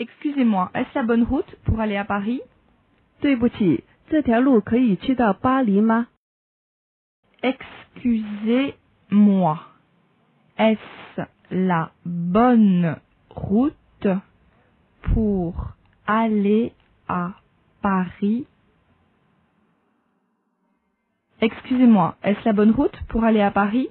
Excusez-moi, est-ce la bonne route pour aller à Paris? 对不起，这条路可以去到巴黎吗 ？Excusez-moi, est-ce la bonne route pour aller à Paris? Excusez-moi, est-ce la bonne route pour aller à Paris?